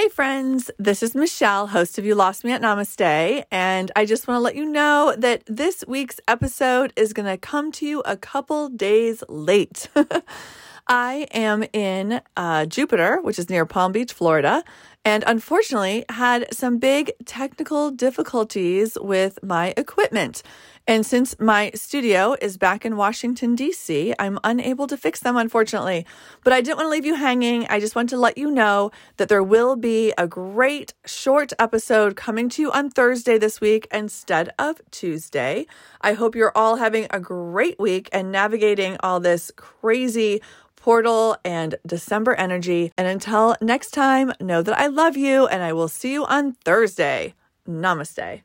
Hey friends, this is Michelle, host of You Lost Me at Namaste, and I just want to let you know that this week's episode is going to come to you a couple days late. I am in Jupiter, which is near Palm Beach, Florida, and unfortunately had some big technical difficulties with my equipment. And since my studio is back in Washington, D.C., I'm unable to fix them, unfortunately. But I didn't want to leave you hanging. I just want to let you know that there will be a great short episode coming to you on Thursday this week instead of Tuesday. I hope you're all having a great week and navigating all this crazy portal and December energy. And until next time, know that I love you, and I will see you on Thursday. Namaste.